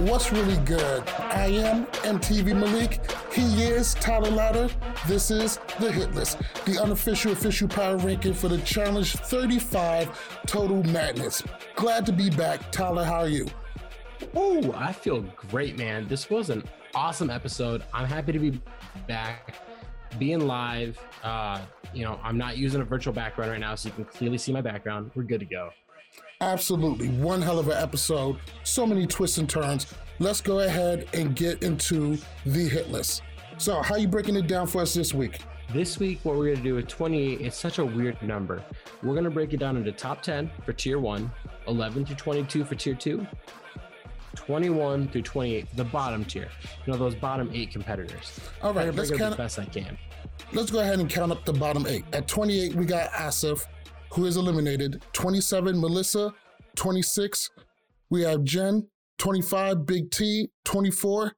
What's really good? I am MTV Malik. He is Tyler Ladder. This is The Hitlist, the unofficial official power ranking for the Challenge 35 Total Madness. Glad to be back. Tyler, how are you? Oh, I feel great, man. This was an awesome episode. I'm happy to be back, being live. I'm not using a virtual background right now, so you can clearly see my background. We're good to go. Absolutely. One hell of an episode. So many twists and turns. Let's go ahead and get into the hit list. So how are you breaking it down for us this week? This week, what we're going to do with 28, it's such a weird number. We're going to break it down into top 10 for tier 1, 11 through 22 for tier 2, 21 through 28, the bottom tier. You know, those bottom 8 competitors. All right, let's count the best I can. Let's go ahead and count up the bottom 8. At 28, we got Asaf, who is eliminated. 27, Melissa. 26, we have Jen. 25, Big T. 24,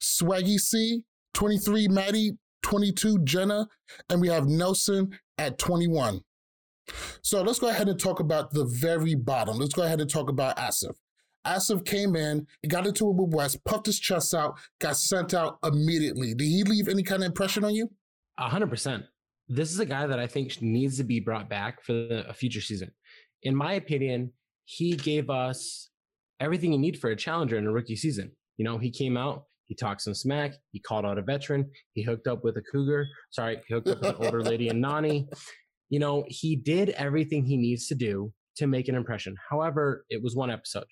Swaggy C. 23, Maddie. 22, Jenna. And we have Nelson at 21. So let's go ahead and talk about the very bottom. Let's go ahead and talk about Asaf. Asaf came in, got into it with Wes, puffed his chest out, got sent out immediately. Did he leave any kind of impression on you? 100%. This is a guy that I think needs to be brought back for a future season. In my opinion, he gave us everything you need for a challenger in a rookie season. You know, he came out, he talked some smack, he called out a veteran, he hooked up with a cougar. Sorry, he hooked up with an older lady and Nani. You know, he did everything he needs to do to make an impression. However, it was one episode.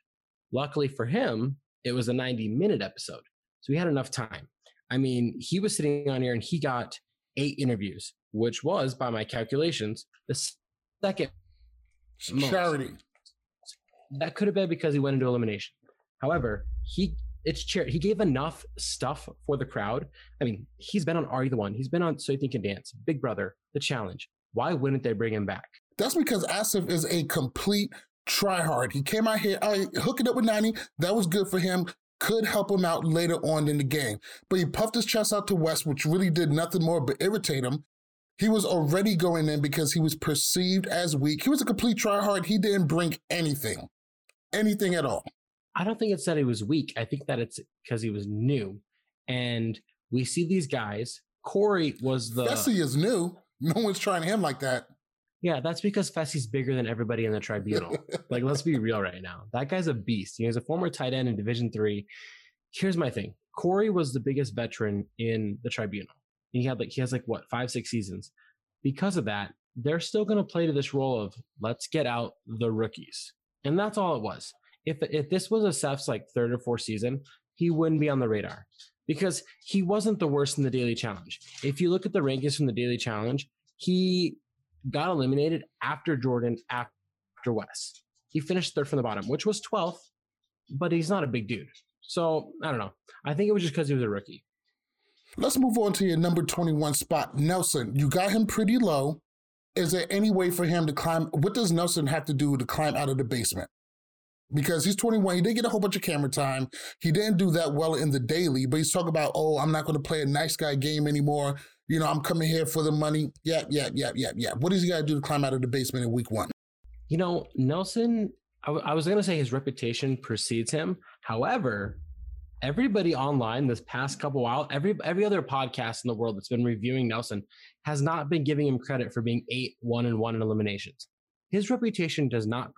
Luckily for him, it was a 90-minute episode, so he had enough time. I mean, he was sitting on here and he got 8 interviews, which was, by my calculations, the second charity. Most. That could have been because he went into elimination. However, he gave enough stuff for the crowd. I mean, he's been on Are You the One? He's been on So You Think You Can Dance, Big Brother, The Challenge. Why wouldn't they bring him back? That's because Asaf is a complete tryhard. He came out here, hooked it up with Nani. That was good for him. Could help him out later on in the game. But he puffed his chest out to Wes, which really did nothing more but irritate him. He was already going in because he was perceived as weak. He was a complete tryhard. He didn't bring anything at all. I don't think it's that he was weak. I think that it's because he was new. And we see these guys. Corey was the... Fessy is new. No one's trying him like that. Yeah, that's because Fessy's bigger than everybody in the tribunal. Like, let's be real right now. That guy's a beast. He was a former tight end in Division III. Here's my thing. Corey was the biggest veteran in the tribunal. And he has 5-6 seasons. Because of that, they're still going to play to this role of let's get out the rookies. And that's all it was. If this was Asaf's third or fourth season, he wouldn't be on the radar because he wasn't the worst in the Daily Challenge. If you look at the rankings from the Daily Challenge, he got eliminated after Jordan, after Wes. He finished third from the bottom, which was 12th, but he's not a big dude. So I don't know. I think it was just because he was a rookie. Let's move on to your number 21 spot. Nelson, you got him pretty low. Is there any way for him to climb? What does Nelson have to do to climb out of the basement? Because he's 21. He didn't get a whole bunch of camera time. He didn't do that well in the daily, but he's talking about, I'm not going to play a nice guy game anymore. You know, I'm coming here for the money. Yeah. What does he got to do to climb out of the basement in week one? You know, Nelson, I was going to say his reputation precedes him. However, everybody online this past couple while, every other podcast in the world that's been reviewing Nelson has not been giving him credit for being 8-1-1 in eliminations. His reputation does not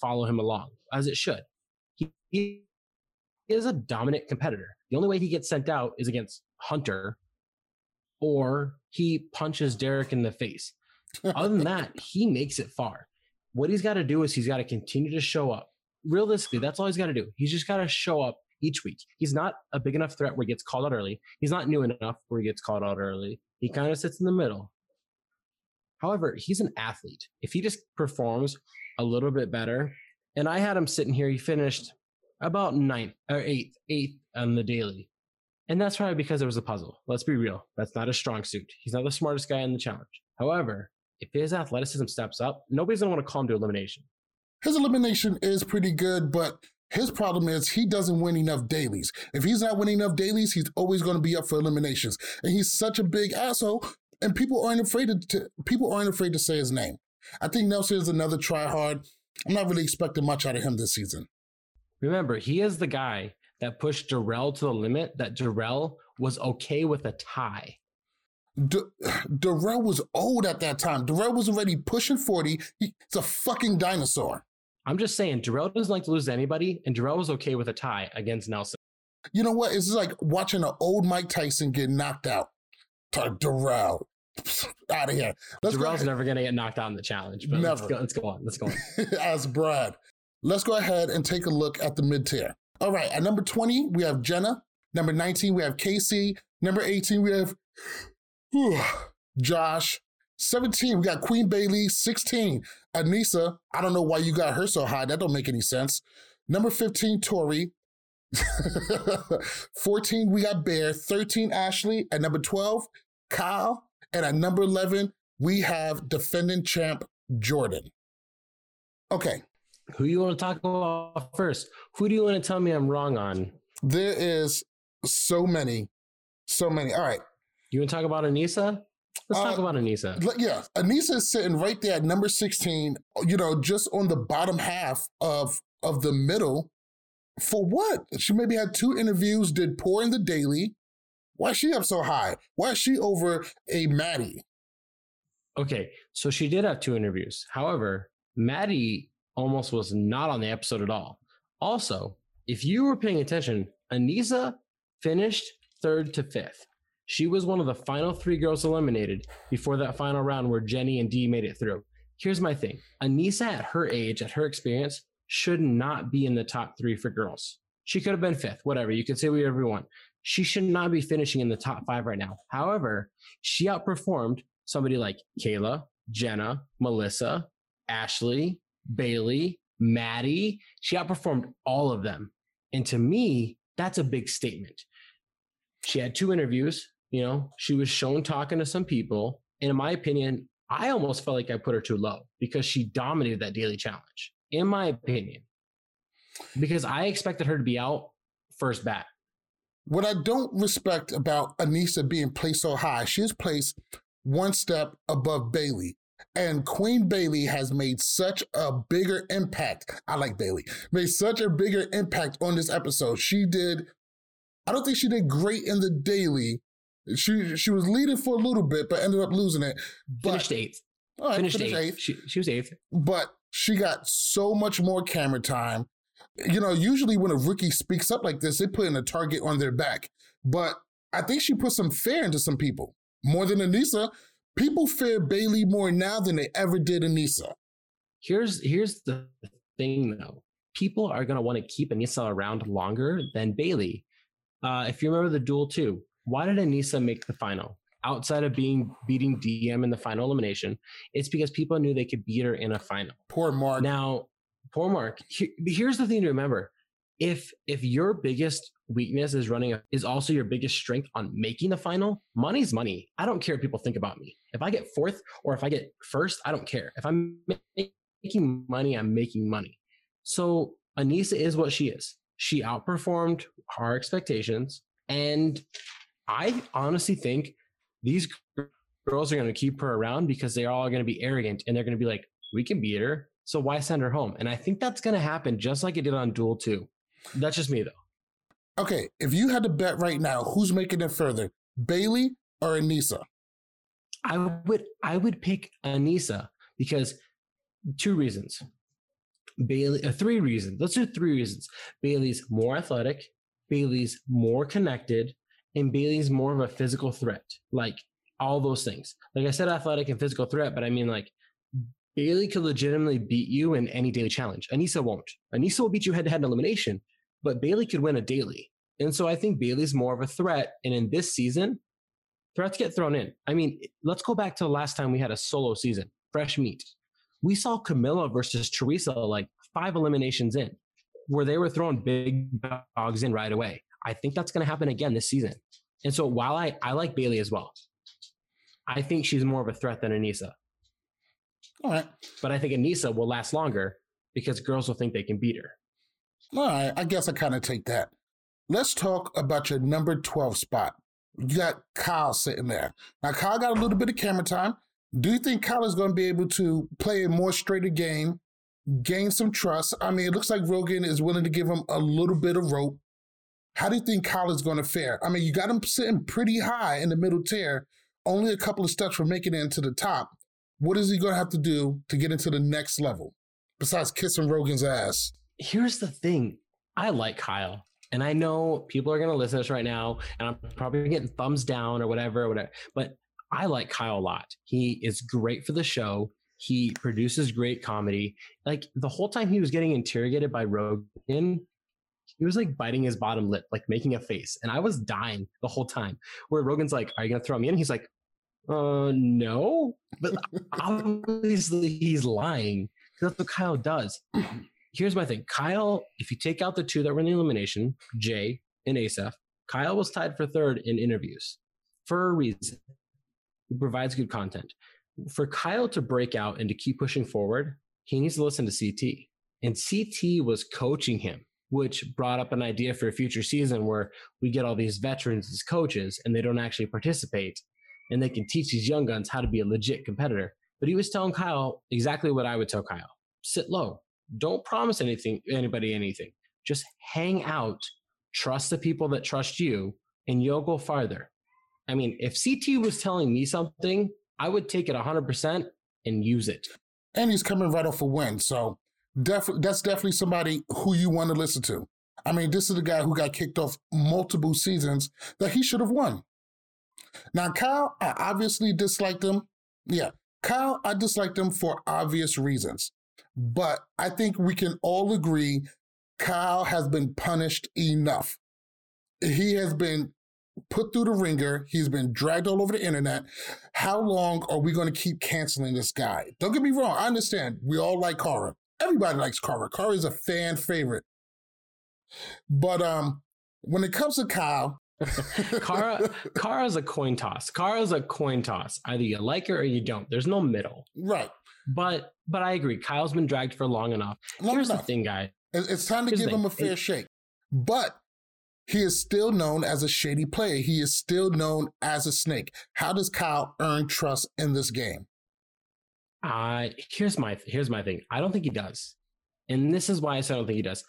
follow him along as it should. He is a dominant competitor. The only way he gets sent out is against Hunter, or he punches Derek in the face. Other than that, he makes it far. What he's got to do is he's got to continue to show up. Realistically, that's all he's got to do. He's just got to show up each week. He's not a big enough threat where he gets called out early. He's not new enough where he gets called out early. He kind of sits in the middle. However, he's an athlete. If he just performs a little bit better, and I had him sitting here, he finished about 8th on the daily. And that's probably because it was a puzzle. Let's be real. That's not a strong suit. He's not the smartest guy in the challenge. However, if his athleticism steps up, nobody's going to want to call him to elimination. His elimination is pretty good, but his problem is he doesn't win enough dailies. If he's not winning enough dailies, he's always going to be up for eliminations. And he's such a big asshole, and people aren't afraid to say his name. I think Nelson is another tryhard. I'm not really expecting much out of him this season. Remember, he is the guy that pushed Darrell to the limit, that Darrell was okay with a tie. Darrell was old at that time. Darrell was already pushing 40. He's a fucking dinosaur. I'm just saying, Darrell doesn't like to lose to anybody, and Darrell was okay with a tie against Nelson. You know what? It's like watching an old Mike Tyson get knocked out. Darrell. Out of here. Darrell's never going to get knocked out in the challenge. But never. Let's go on. As Brad. Let's go ahead and take a look at the mid-tier. All right. At number 20, we have Jenna. Number 19, we have Casey. Number 18, we have Josh. 17, we got Queen Bailey. 16, Anissa. I don't know why you got her so high. That don't make any sense. Number 15, Tori. 14, we got Bear. 13, Ashley. At number 12, Kyle. And at number 11, we have defending champ Jordan. Okay. Who you want to talk about first? Who do you want to tell me I'm wrong on? There is so many. So many. All right. You want to talk about Anissa? Let's talk about Anissa. Yeah. Anissa is sitting right there at number 16, you know, just on the bottom half of the middle. For what? She maybe had two interviews, did poor in the daily. Why is she up so high? Why is she over a Maddie? Okay, so she did have two interviews. However, Maddie almost was not on the episode at all. Also, if you were paying attention, Anissa finished 3rd to 5th. She was one of the final three girls eliminated before that final round where Jenny and Dee made it through. Here's my thing. Anissa, at her age, at her experience, should not be in the top 3 for girls. She could have been 5th, whatever. You can say whatever you want. She should not be finishing in the top 5 right now. However, she outperformed somebody like Kayla, Jenna, Melissa, Ashley, Bailey, Maddie. She outperformed all of them. And to me, that's a big statement. She had two interviews. You know, she was shown talking to some people. And in my opinion, I almost felt like I put her too low because she dominated that daily challenge, in my opinion, because I expected her to be out first bat. What I don't respect about Anissa being placed so high, she is placed one step above Bailey. And Queen Bailey has made such a bigger impact. I like Bailey. Made such a bigger impact on this episode. She did, I don't think she did great in the daily. She was leading for a little bit, but ended up losing it. But, finished 8th. All right, finished eighth. She was 8th. But she got so much more camera time. You know, usually when a rookie speaks up like this, they put in a target on their back. But I think she put some fear into some people. More than Anissa, people fear Bailey more now than they ever did Anissa. Here's the thing, though. People are going to want to keep Anissa around longer than Bailey. If you remember the duel, too, why did Anissa make the final? Outside of beating DM in the final elimination, it's because people knew they could beat her in a final. Poor Mark. Now, poor Mark. Here's the thing to remember. If your biggest weakness is also your biggest strength on making the final, money's money. I don't care if people think about me. If I get 4th or if I get 1st, I don't care. If I'm making money, I'm making money. So Anissa is what she is. She outperformed our expectations. And I honestly think these girls are going to keep her around because they're all going to be arrogant and they're going to be like, we can beat her. So why send her home? And I think that's going to happen just like it did on Duel 2. That's just me, though. Okay, if you had to bet right now, who's making it further, Bailey or Anissa? I would pick Anissa because two reasons. Three reasons. Let's do three reasons. Bailey's more athletic, Bailey's more connected, and Bailey's more of a physical threat. Like, all those things. Like I said, athletic and physical threat, but I mean, like, Bailey could legitimately beat you in any daily challenge. Anissa won't. Anissa will beat you head-to-head in elimination, but Bailey could win a daily. And so I think Bailey's more of a threat. And in this season, threats get thrown in. I mean, let's go back to the last time we had a solo season, Fresh Meat. We saw Camilla versus Teresa like 5 eliminations in, where they were throwing big dogs in right away. I think that's going to happen again this season. And so while I like Bailey as well, I think she's more of a threat than Anissa. All right. But I think Anissa will last longer because girls will think they can beat her. All right. I guess I kind of take that. Let's talk about your number 12 spot. You got Kyle sitting there. Now, Kyle got a little bit of camera time. Do you think Kyle is going to be able to play a more straighter game gain some trust. I mean, it looks like Rogan is willing to give him a little bit of rope. How do you think Kyle is going to fare? I mean, you got him sitting pretty high in the middle tier, only a couple of steps from making it into the top. What is he going to have to do to get into the next level besides kissing Rogan's ass? Here's the thing. I like Kyle. And I know people are going to listen to us right now, and I'm probably getting thumbs down or whatever. But I like Kyle a lot. He is great for the show. He produces great comedy. Like, the whole time he was getting interrogated by Rogan, he was like biting his bottom lip, like making a face. And I was dying the whole time. Where Rogan's like, are you going to throw me in? He's like, no. But obviously he's lying. That's what Kyle does. Here's my thing. Kyle, if you take out the two that were in the elimination, Jay and Asaf, Kyle was tied for third in interviews for a reason. He provides good content. For Kyle to break out and to keep pushing forward, he needs to listen to CT. And CT was coaching him, which brought up an idea for a future season where we get all these veterans as coaches and they don't actually participate, and they can teach these young guns how to be a legit competitor. But he was telling Kyle exactly what I would tell Kyle. Sit low. Don't promise anybody anything. Just hang out, trust the people that trust you, and you'll go farther. I mean, if CT was telling me something, I would take it 100% and use it. And he's coming right off a win. So that's definitely somebody who you want to listen to. I mean, this is the guy who got kicked off multiple seasons that he should have won. Now, Kyle, I obviously disliked him. Yeah, Kyle, I disliked him for obvious reasons. But I think we can all agree Kyle has been punished enough. He has been put through the ringer. He's been dragged all over the internet. How long are we going to keep canceling this guy? Don't get me wrong. I understand. We all like Cara. Everybody likes Cara. Cara is a fan favorite. But when it comes to Kyle... Cara's a coin toss. Cara's a coin toss. Either you like her or you don't. There's no middle. Right. But I agree. Kyle's been dragged for long enough. Here's the thing, guys. It's time to give him a fair shake. But he is still known as a shady player. He is still known as a snake. How does Kyle earn trust in this game? Here's my thing. I don't think he does. And this is why I said I don't think he does.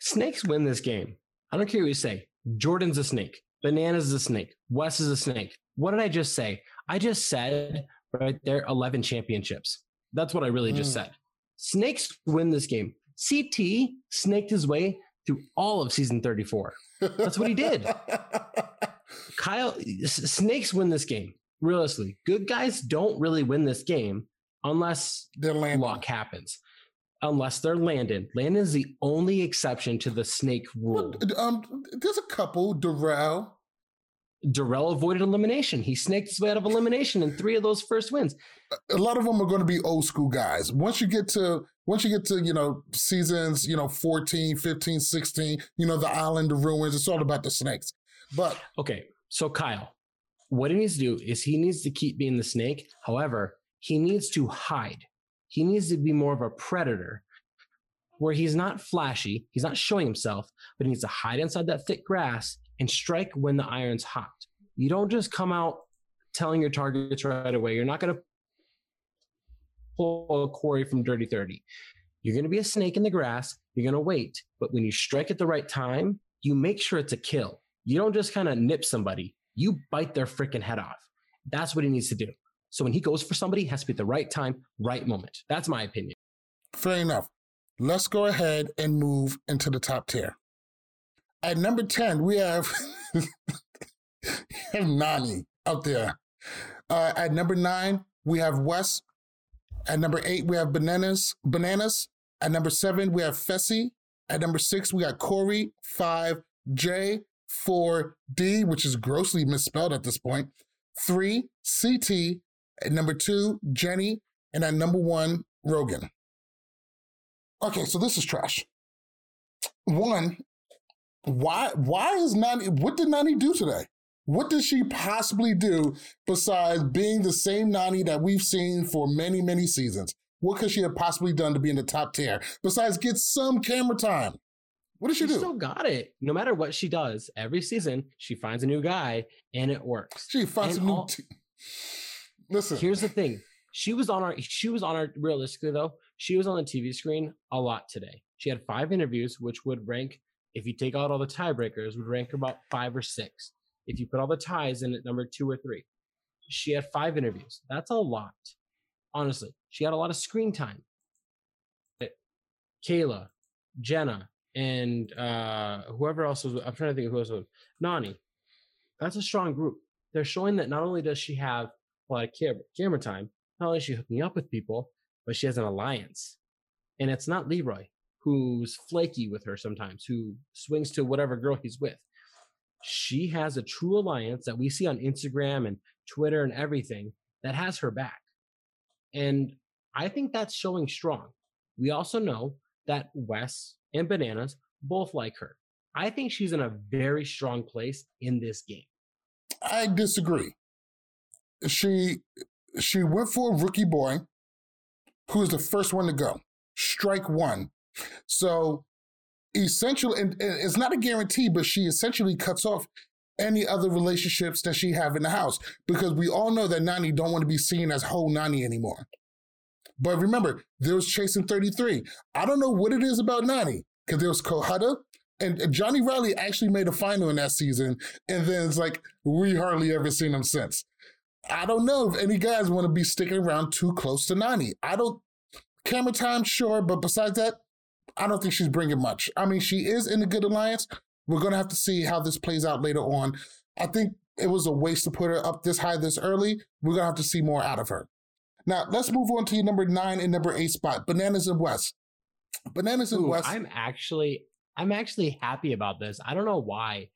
Snakes win this game. I don't care what you say. Jordan's a snake. Bananas is a snake. Wes is a snake. What did I just say? I just said... right there, 11 championships. That's what I really just said. Snakes win this game. CT snaked his way through all of season 34. That's what he did. Kyle, snakes win this game. Realistically, good guys don't really win this game unless luck happens. Unless they're Landon. Landon is the only exception to the snake rule. There's a couple, Darrell. Darrell avoided elimination. He snaked his way out of elimination in three of those first wins. A lot of them are going to be old school guys. Once you get to, seasons, 14, 15, 16, the Island of Ruins, it's all about the snakes. But okay, so Kyle, what he needs to do is he needs to keep being the snake. However, he needs to hide. He needs to be more of a predator where he's not flashy. He's not showing himself, but he needs to hide inside that thick grass and strike when the iron's hot. You don't just come out telling your targets right away. You're not going to pull a Corey from Dirty 30. You're going to be a snake in the grass. You're going to wait. But when you strike at the right time, you make sure it's a kill. You don't just kind of nip somebody. You bite their freaking head off. That's what he needs to do. So when he goes for somebody, it has to be at the right time, right moment. That's my opinion. Fair enough. Let's go ahead and move into the top tier. At number 10, we have Nani out there. At number 9, we have Wes. At number 8, we have Bananas. At number 7, we have Fessy. At number 6, we got Corey. 5, Jay. 4, D, which is grossly misspelled at this point. 3, CT. At number 2, Jenny. And at number 1, Rogan. Okay, so this is trash. One... Why is Nani, what did Nani do today? What did she possibly do besides being the same Nani that we've seen for many, many seasons? What could she have possibly done to be in the top tier besides get some camera time? What did she do? She still got it. No matter what she does, every season she finds a new guy and it works. She finds a new team. Listen. Here's the thing. She was on our realistically though, She was on the TV screen a lot today. She had 5 interviews, which would rank, if you take out all the tiebreakers, would rank about 5 or 6. If you put all the ties in at number 2 or 3. She had 5 interviews. That's a lot. Honestly, she had a lot of screen time. Kayla, Jenna, and whoever else was, I'm trying to think of who else was, Nani. That's a strong group. They're showing that not only does she have a lot of camera time, not only is she hooking up with people, but she has an alliance. And it's not Leroy, who's flaky with her sometimes, who swings to whatever girl he's with. She has a true alliance that we see on Instagram and Twitter and everything that has her back. And I think that's showing strong. We also know that Wes and Bananas both like her. I think she's in a very strong place in this game. I disagree. She went for a rookie boy who was the first one to go. Strike one. So essentially, and it's not a guarantee, but she essentially cuts off any other relationships that she have in the house, because we all know that Nani don't want to be seen as whole Nani anymore. But remember, there was Chasing 33. I don't know what it is about Nani, because there was Kohada, and Johnny Riley actually made a final in that season, and then it's like, we hardly ever seen him since. I don't know if any guys want to be sticking around too close to Nani. I don't, camera time, sure, but besides that, I don't think she's bringing much. I mean, she is in a good alliance. We're going to have to see how this plays out later on. I think it was a waste to put her up this high this early. We're going to have to see more out of her. Now, let's move on to your number 9 and number 8 spot, Bananas and Wes. Bananas and Wes. I'm actually happy about this. I don't know why.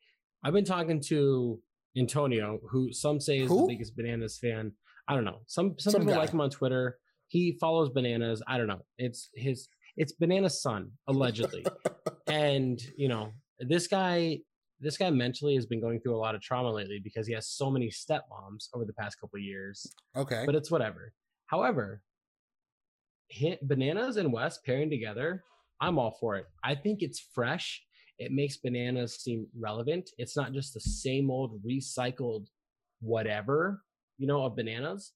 I've been talking to Antonio, who some say is the biggest Bananas fan. I don't know. Some people guy. Like him on Twitter. He follows Bananas. I don't know. It's Bananas' son, allegedly. And, you know, this guy mentally has been going through a lot of trauma lately because he has so many stepmoms over the past couple of years. Okay. But it's whatever. However, Bananas and Wes pairing together, I'm all for it. I think it's fresh. It makes Bananas seem relevant. It's not just the same old recycled whatever, you know, of Bananas.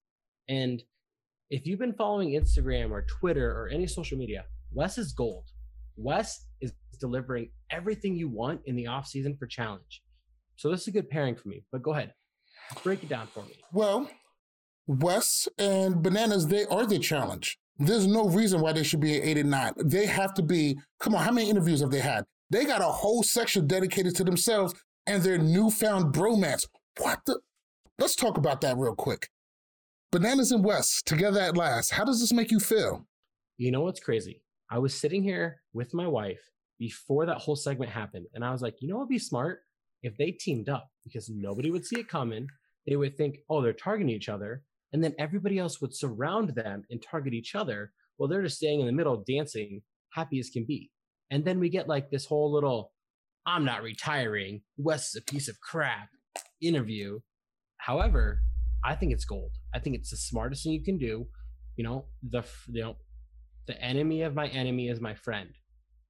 And if you've been following Instagram or Twitter or any social media, Wes is gold. Wes is delivering everything you want in the offseason for Challenge. So this is a good pairing for me, but go ahead. Break it down for me. Well, Wes and Bananas, they are the Challenge. There's no reason why they should be at 8 and 9. They have to be, come on, how many interviews have they had? They got a whole section dedicated to themselves and their newfound bromance. Let's talk about that real quick. Bananas and Wes, together at last. How does this make you feel? You know what's crazy? I was sitting here with my wife before that whole segment happened, and I was like, you know what would be smart? If they teamed up, because nobody would see it coming. They would think, oh, they're targeting each other. And then everybody else would surround them and target each other while they're just staying in the middle, dancing, happy as can be. And then we get like this whole little, I'm not retiring, Wes is a piece of crap interview. However, I think it's gold. I think it's the smartest thing you can do. You know, the enemy of my enemy is my friend.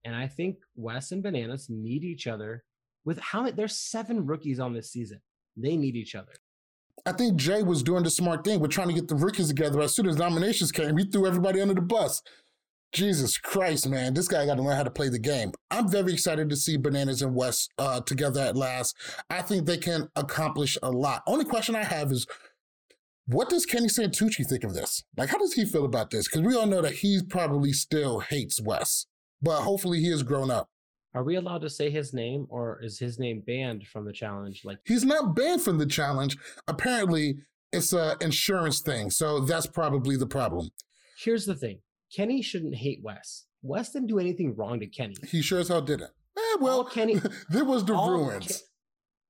And I think Wes and Bananas need each other. With how many, there's 7 rookies on this season. They need each other. I think Jay was doing the smart thing with trying to get the rookies together. As soon as nominations came, he threw everybody under the bus. Jesus Christ, man. This guy got to learn how to play the game. I'm very excited to see Bananas and Wes together at last. I think they can accomplish a lot. Only question I have is, what does Kenny Santucci think of this? Like, how does he feel about this? Because we all know that he probably still hates Wes, but hopefully he has grown up. Are we allowed to say his name, or is his name banned from the Challenge? Like, he's not banned from the Challenge. Apparently, it's an insurance thing, so that's probably the problem. Here's the thing. Kenny shouldn't hate Wes. Wes didn't do anything wrong to Kenny. He sure as hell didn't. Well, Kenny, there was the ruins.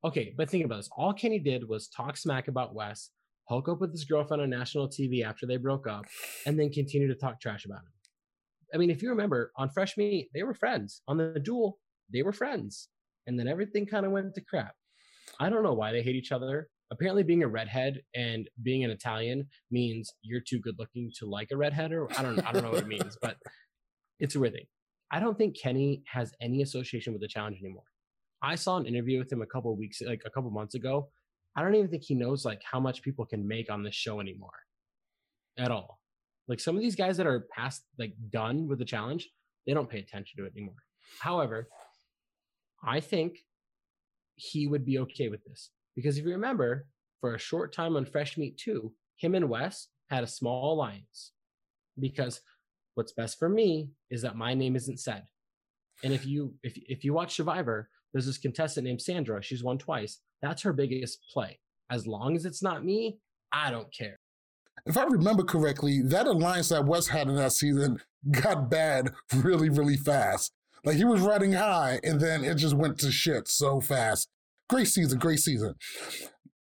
Okay, but think about this. All Kenny did was talk smack about Wes, hook up with his girlfriend on national TV after they broke up, and then continue to talk trash about him. I mean, if you remember, on Fresh Meat, they were friends. On The Duel, they were friends. And then everything kind of went to crap. I don't know why they hate each other. Apparently being a redhead and being an Italian means you're too good looking to like a redhead, or I don't know what it means, but it's a weird thing. I don't think Kenny has any association with the Challenge anymore. I saw an interview with him a couple months ago. I don't even think he knows like how much people can make on this show anymore at all. Like some of these guys that are past, like done with the challenge, they don't pay attention to it anymore. However, I think he would be okay with this because if you remember, for a short time on Fresh Meat 2, him and Wes had a small alliance because what's best for me is that my name isn't said. And if you watch Survivor, there's this contestant named Sandra. She's won twice. That's her biggest play. As long as it's not me, I don't care. If I remember correctly, that alliance that Wes had in that season got bad really, really fast. Like he was riding high and then it just went to shit so fast. Great season, great season.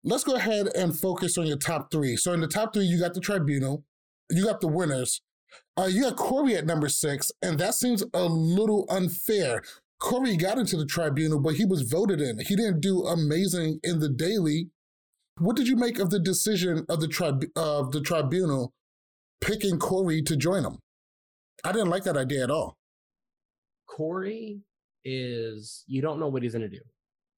Let's go ahead and focus on your top three. So in the top three, you got the Tribunal, you got the winners, you got Corey at number 6, and that seems a little unfair. Corey got into the Tribunal, but he was voted in. He didn't do amazing in the daily. What did you make of the decision of the Tribunal picking Corey to join them? I didn't like that idea at all. Corey is, you don't know what he's going to do.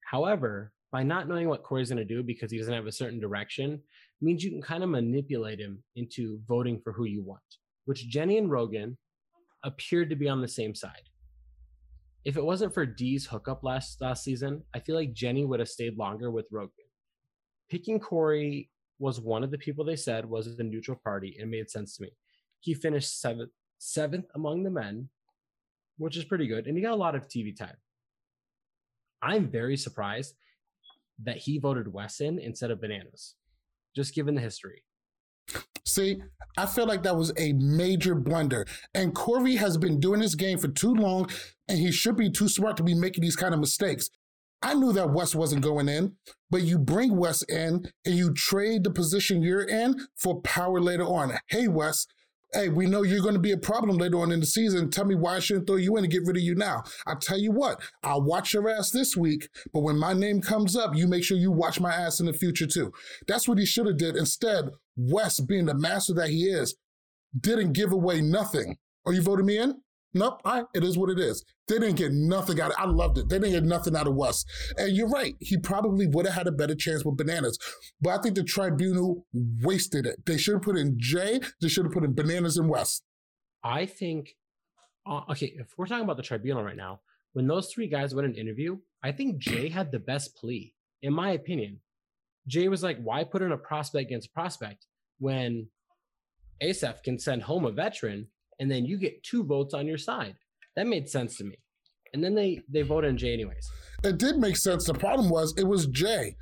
However, by not knowing what Corey's going to do because he doesn't have a certain direction, means you can kind of manipulate him into voting for who you want, which Jenny and Rogan appeared to be on the same side. If it wasn't for Dee's hookup last season, I feel like Jenny would have stayed longer with Rogan. Picking Corey was one of the people they said was the neutral party and made sense to me. He finished seventh among the men, which is pretty good, and he got a lot of TV time. I'm very surprised that he voted Wes in instead of Bananas, just given the history. See, I feel like that was a major blunder. And Corey has been doing this game for too long, and he should be too smart to be making these kind of mistakes. I knew that Wes wasn't going in, but you bring Wes in and you trade the position you're in for power later on. Hey, Wes, hey, we know you're going to be a problem later on in the season. Tell me why I shouldn't throw you in and get rid of you now. I'll tell you what, I'll watch your ass this week, but when my name comes up, you make sure you watch my ass in the future too. That's what he should have did. Instead, Wes, being the master that he is, didn't give away nothing. Are you voting me in? Nope, it is what it is. They didn't get nothing out of it. I loved it. They didn't get nothing out of Wes. And you're right. He probably would have had a better chance with Bananas. But I think the Tribunal wasted it. They should have put in Jay. They should have put in Bananas and Wes. I think, okay, if we're talking about the Tribunal right now, when those three guys went in an interview, I think Jay had the best plea, in my opinion. Jay was like, why put in a prospect against a prospect when Asaf can send home a veteran and then you get 2 votes on your side? That made sense to me. And then they voted in Jay anyways. It did make sense. The problem was, it was Jay.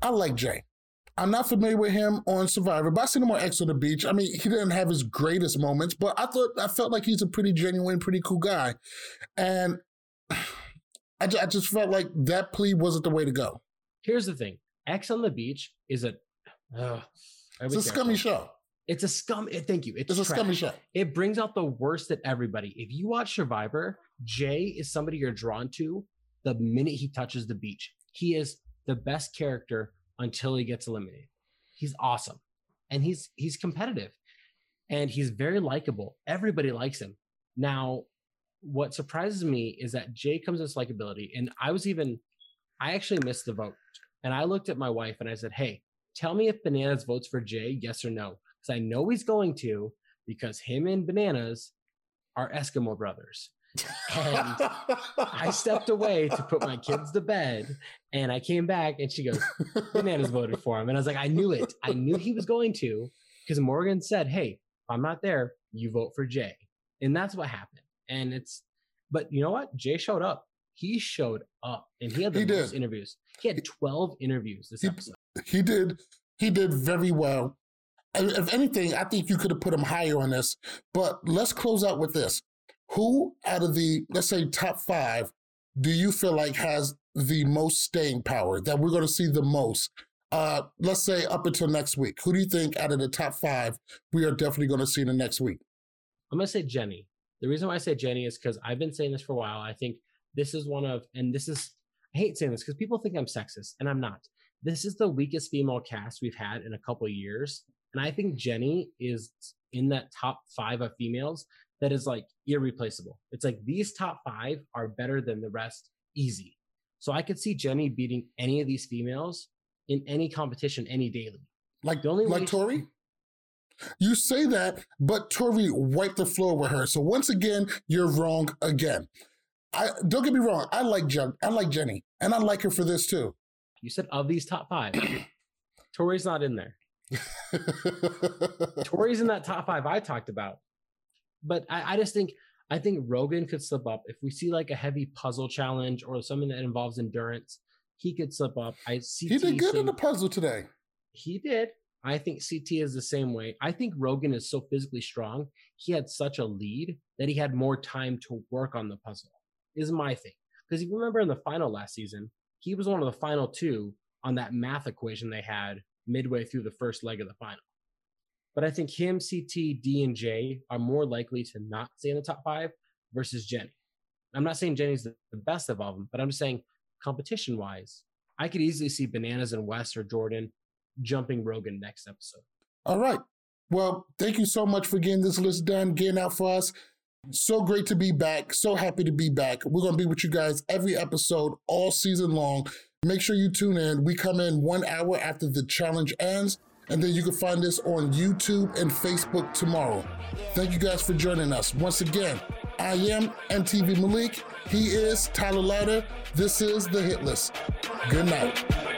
I like Jay. I'm not familiar with him on Survivor, but I seen him on X on the Beach. I mean, he didn't have his greatest moments, but I felt like he's a pretty genuine, pretty cool guy. And I just felt like that plea wasn't the way to go. Here's the thing. X on the Beach is a scummy show. It's a scum. Thank you. It's a scummy show. It brings out the worst at everybody. If you watch Survivor, Jay is somebody you're drawn to the minute he touches the beach. He is the best character until he gets eliminated. He's awesome. And he's competitive. And he's very likable. Everybody likes him. Now, what surprises me is that Jay comes with likability. And I actually missed the vote. And I looked at my wife and I said, hey, tell me if Bananas votes for Jay, yes or no. Because I know he's going to, because him and Bananas are Eskimo brothers. And I stepped away to put my kids to bed, and I came back, and she goes, Bananas voted for him. And I was like, I knew it. I knew he was going to, because Morgan said, hey, if I'm not there, you vote for Jay. And that's what happened. And but you know what? Jay showed up. He showed up, and he had the most interviews. He had 12 interviews this episode. He did very well. If anything, I think you could have put him higher on this, but let's close out with this. Who out of the, let's say, top 5, do you feel like has the most staying power, that we're going to see the most? Let's say up until next week. Who do you think out of the top 5 we are definitely going to see in the next week? I'm going to say Jenny. The reason why I say Jenny is because I've been saying this for a while. I think this is I hate saying this because people think I'm sexist, and I'm not. This is the weakest female cast we've had in a couple of years. And I think Jenny is in that top 5 of females that is like irreplaceable. It's like these top 5 are better than the rest, easy. So I could see Jenny beating any of these females in any competition, any daily. Like Tori? You say that, but Tori wiped the floor with her. So once again, you're wrong again. Don't get me wrong. I like Jenny, and I like her for this too. You said of these top five, Tori's not in there. Tori's in that top five I talked about. But I think Rogan could slip up. If we see like a heavy puzzle challenge or something that involves endurance, he could slip up. He did good in the puzzle today. He did. I think CT is the same way. I think Rogan is so physically strong. He had such a lead that he had more time to work on the puzzle, is my thing. Because if you remember in the final last season, he was one of the final two on that math equation they had midway through the first leg of the final. But I think him, CT, D, and Jay are more likely to not stay in the top five versus Jenny. I'm not saying Jenny's the best of all of them, but I'm just saying competition-wise, I could easily see Bananas and Wes or Jordan jumping Rogan next episode. All right. Well, thank you so much for getting this list done, getting out for us. So great to be back. So happy to be back. We're going to be with you guys every episode all season long. Make sure you tune in. We come in 1 hour after the challenge ends. And then you can find us on YouTube and Facebook tomorrow. Thank you guys for joining us. Once again, I am MTV Malik. He is Tyler Ladder. This is The Hitlist. Good night.